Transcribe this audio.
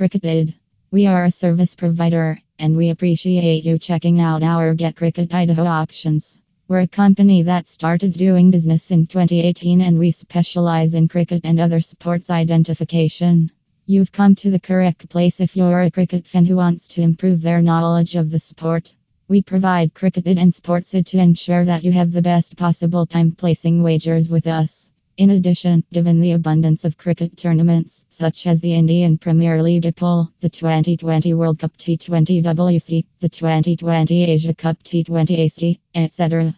Cricket ID. We are a service provider, and we appreciate you checking out our Get Cricket Idaho options. We're a company that started doing business in 2018, and we specialize in cricket and other sports identification. You've come to the correct place if you're a cricket fan who wants to improve their knowledge of the sport. We provide Cricket ID and Sports ID to ensure that you have the best possible time placing wagers with us. In addition, given the abundance of cricket tournaments, such as the Indian Premier League IPL, the 2020 World Cup T20 WC, the 2020 Asia Cup T20 AC, etc.,